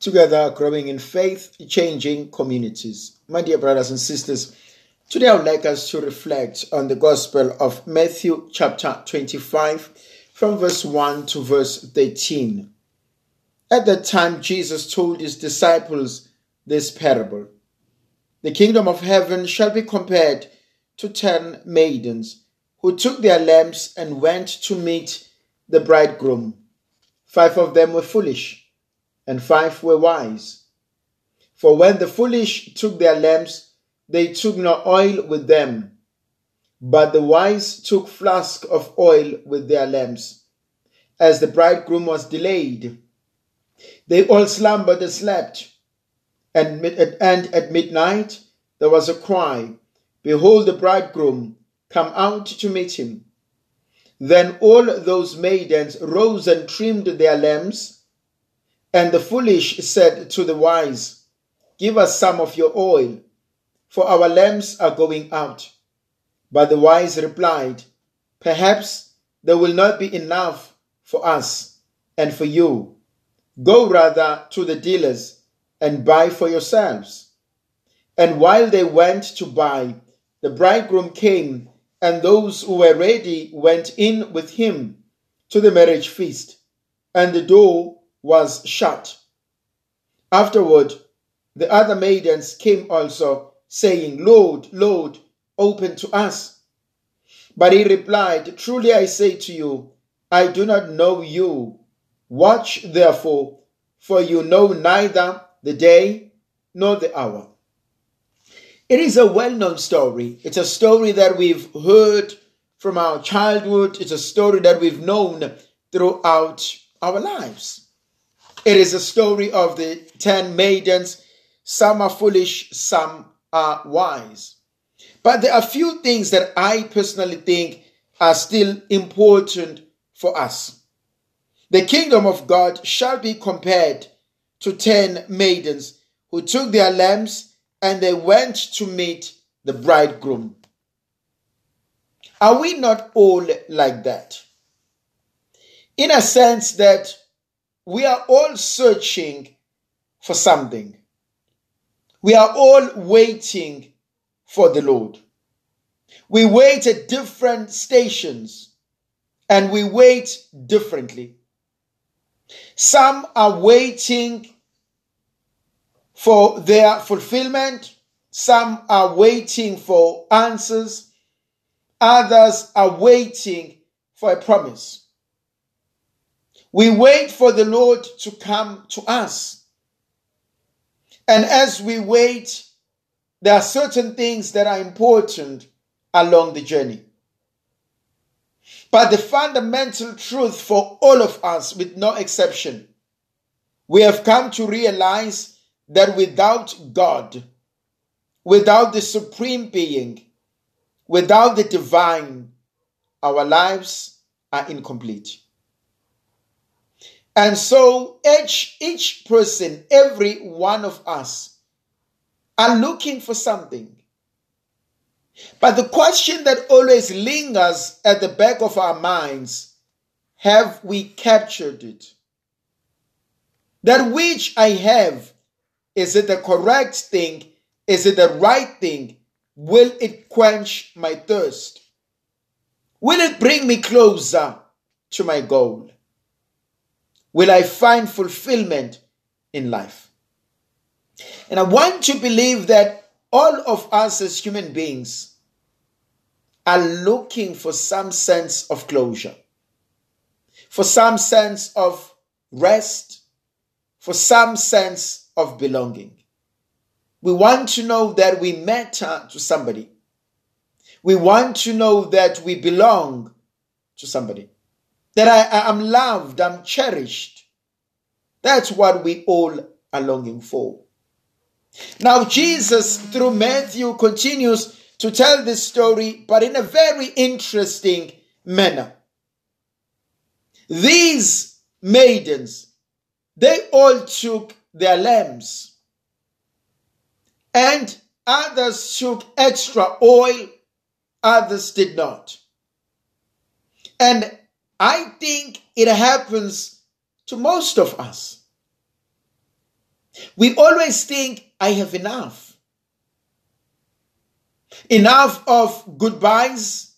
together growing in faith, changing communities. My dear brothers and sisters, today I would like us to reflect on the Gospel of Matthew chapter 25 from verse 1 to verse 13. At that time, Jesus told his disciples this parable. The kingdom of heaven shall be compared to 10 maidens who took their lamps and went to meet the bridegroom. 5 of them were foolish, and 5 were wise. For when the foolish took their lamps, they took no oil with them, but the wise took flasks of oil with their lamps. As the bridegroom was delayed, they all slumbered and slept. And at midnight there was a cry, "Behold the bridegroom, come out to meet him." Then all those maidens rose and trimmed their lamps. And the foolish said to the wise, "Give us some of your oil, for our lamps are going out." But the wise replied, "Perhaps there will not be enough for us and for you. Go rather to the dealers and buy for yourselves." And while they went to buy, the bridegroom came, and those who were ready went in with him to the marriage feast, and the door was shut. Afterward, the other maidens came also, saying, "Lord, Lord, open to us." But he replied, "Truly I say to you, I do not know you. Watch therefore, for you know neither the day nor the hour." It is a well-known story. It's a story that we've heard from our childhood. It's a story that we've known throughout our lives. It is a story of the 10 maidens. Some are foolish, some are wise. But there are few things that I personally think are still important for us. The kingdom of God shall be compared to 10 maidens who took their lamps and they went to meet the bridegroom. Are we not all like that? In a sense that we are all searching for something. We are all waiting for the Lord. We wait at different stations and we wait differently. Some are waiting for their fulfillment. Some are waiting for answers. Others are waiting for a promise. We wait for the Lord to come to us. And as we wait, there are certain things that are important along the journey. But the fundamental truth for all of us, with no exception, we have come to realize that without God, without the Supreme Being, without the divine, our lives are incomplete. And so each person, every one of us, are looking for something. But the question that always lingers at the back of our minds, have we captured it? That which I have, is it the correct thing? Is it the right thing? Will it quench my thirst? Will it bring me closer to my goal? Will I find fulfillment in life? And I want to believe that all of us as human beings are looking for some sense of closure, for some sense of rest, for some sense of belonging. We want to know that we matter to somebody. We want to know that we belong to somebody. That I'm loved, I'm cherished. That's what we all are longing for. Now Jesus, through Matthew, continues to tell this story, but in a very interesting manner. These maidens, they all took their lamps, and others took extra oil, others did not. And I think it happens to most of us. We always think, I have enough. Enough of goodbyes,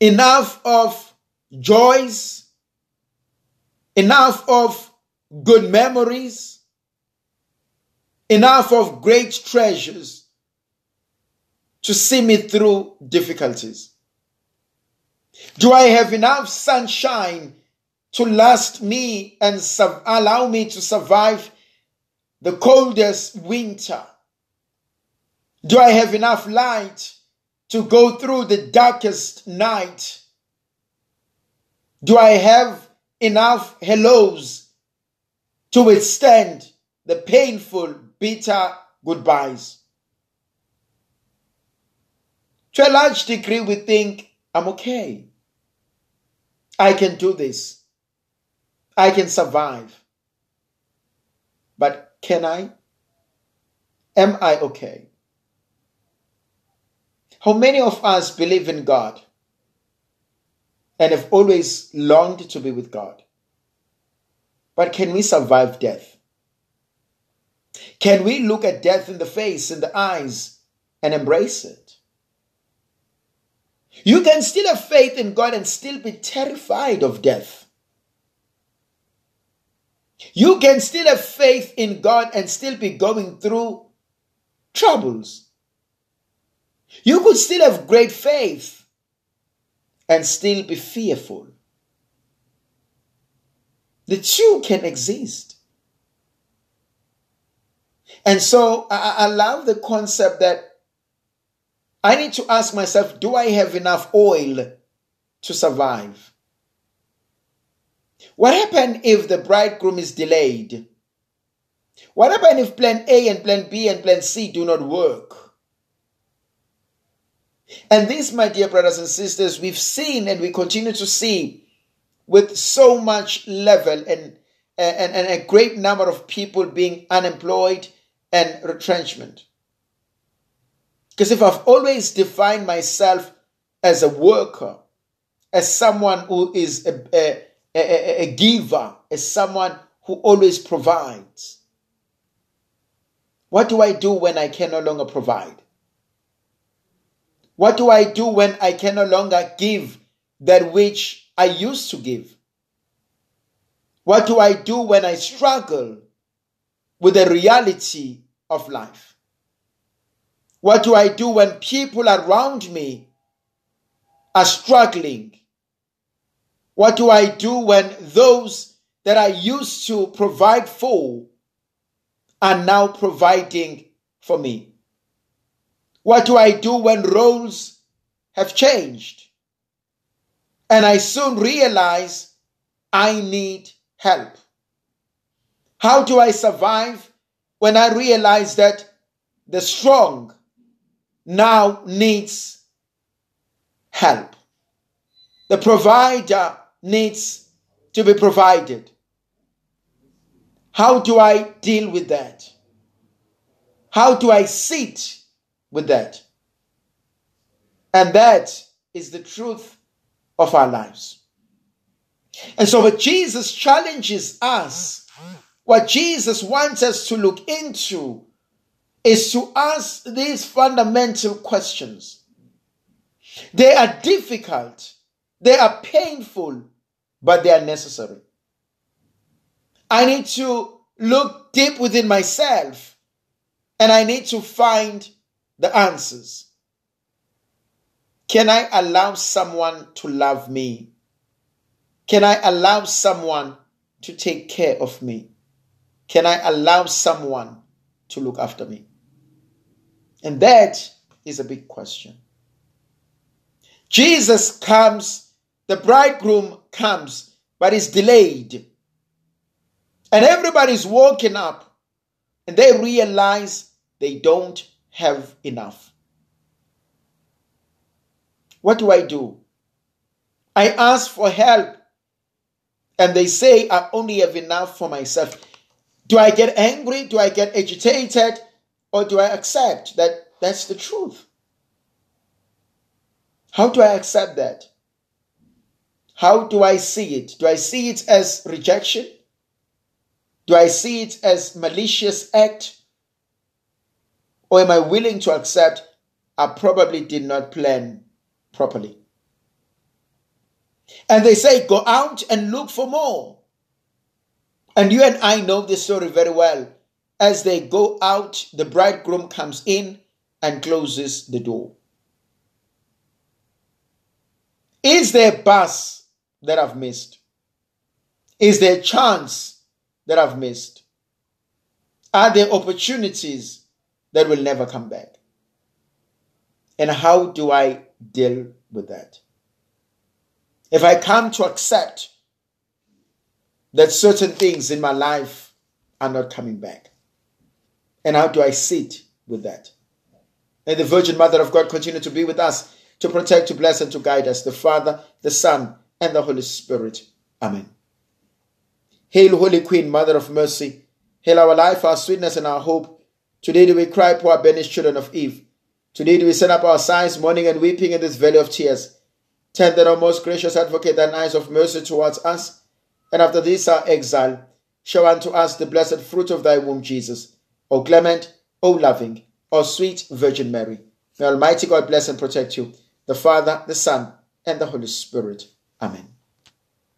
enough of joys, enough of good memories, enough of great treasures to see me through difficulties. Do I have enough sunshine to last me and allow me to survive the coldest winter? Do I have enough light to go through the darkest night? Do I have enough hellos to withstand the painful, bitter goodbyes? To a large degree, we think, I'm okay. I can do this. I can survive. But can I? Am I okay? How many of us believe in God and have always longed to be with God? But can we survive death? Can we look at death in the face, in the eyes, and embrace it? You can still have faith in God and still be terrified of death. You can still have faith in God and still be going through troubles. You could still have great faith and still be fearful. The two can exist. And so I love the concept that I need to ask myself, do I have enough oil to survive? What happens if the bridegroom is delayed? What happens if plan A and plan B and plan C do not work? And this, my dear brothers and sisters, we've seen and we continue to see with so much level and a great number of people being unemployed and retrenchment. Because if I've always defined myself as a worker, as someone who is a giver, as someone who always provides, what do I do when I can no longer provide? What do I do when I can no longer give that which I used to give? What do I do when I struggle with the reality of life? What do I do when people around me are struggling? What do I do when those that I used to provide for are now providing for me? What do I do when roles have changed? And I soon realize I need help. How do I survive when I realize that the strong now needs help? The provider needs to be provided. How do I deal with that? How do I sit with that? And that is the truth of our lives. And so what Jesus challenges us, what Jesus wants us to look into, is to ask these fundamental questions. They are difficult, they are painful, but they are necessary. I need to look deep within myself, and I need to find the answers. Can I allow someone to love me? Can I allow someone to take care of me? Can I allow someone to look after me? And that is a big question. Jesus comes, the bridegroom comes, but is delayed. And everybody's woken up and they realize they don't have enough. What do? I ask for help and they say I only have enough for myself. Do I get angry? Do I get agitated? Or do I accept that that's the truth? How do I accept that? How do I see it? Do I see it as rejection? Do I see it as malicious act? Or am I willing to accept I probably did not plan properly? And they say, go out and look for more. And you and I know this story very well. As they go out, the bridegroom comes in and closes the door. Is there a bus that I've missed? Is there a chance that I've missed? Are there opportunities that will never come back? And how do I deal with that? If I come to accept that certain things in my life are not coming back, and how do I sit with that? And the Virgin Mother of God continue to be with us, to protect, to bless, and to guide us, the Father, the Son, and the Holy Spirit. Amen. Hail, Holy Queen, Mother of Mercy. Hail our life, our sweetness, and our hope. Today do we cry, poor banished children of Eve. Today do we send up our sighs, mourning and weeping in this valley of tears. Turn then, O most gracious Advocate, thine eyes of mercy towards us, and after this our exile, show unto us the blessed fruit of thy womb, Jesus. O clement, O loving, O sweet Virgin Mary. May Almighty God bless and protect you, the Father, the Son, and the Holy Spirit. Amen.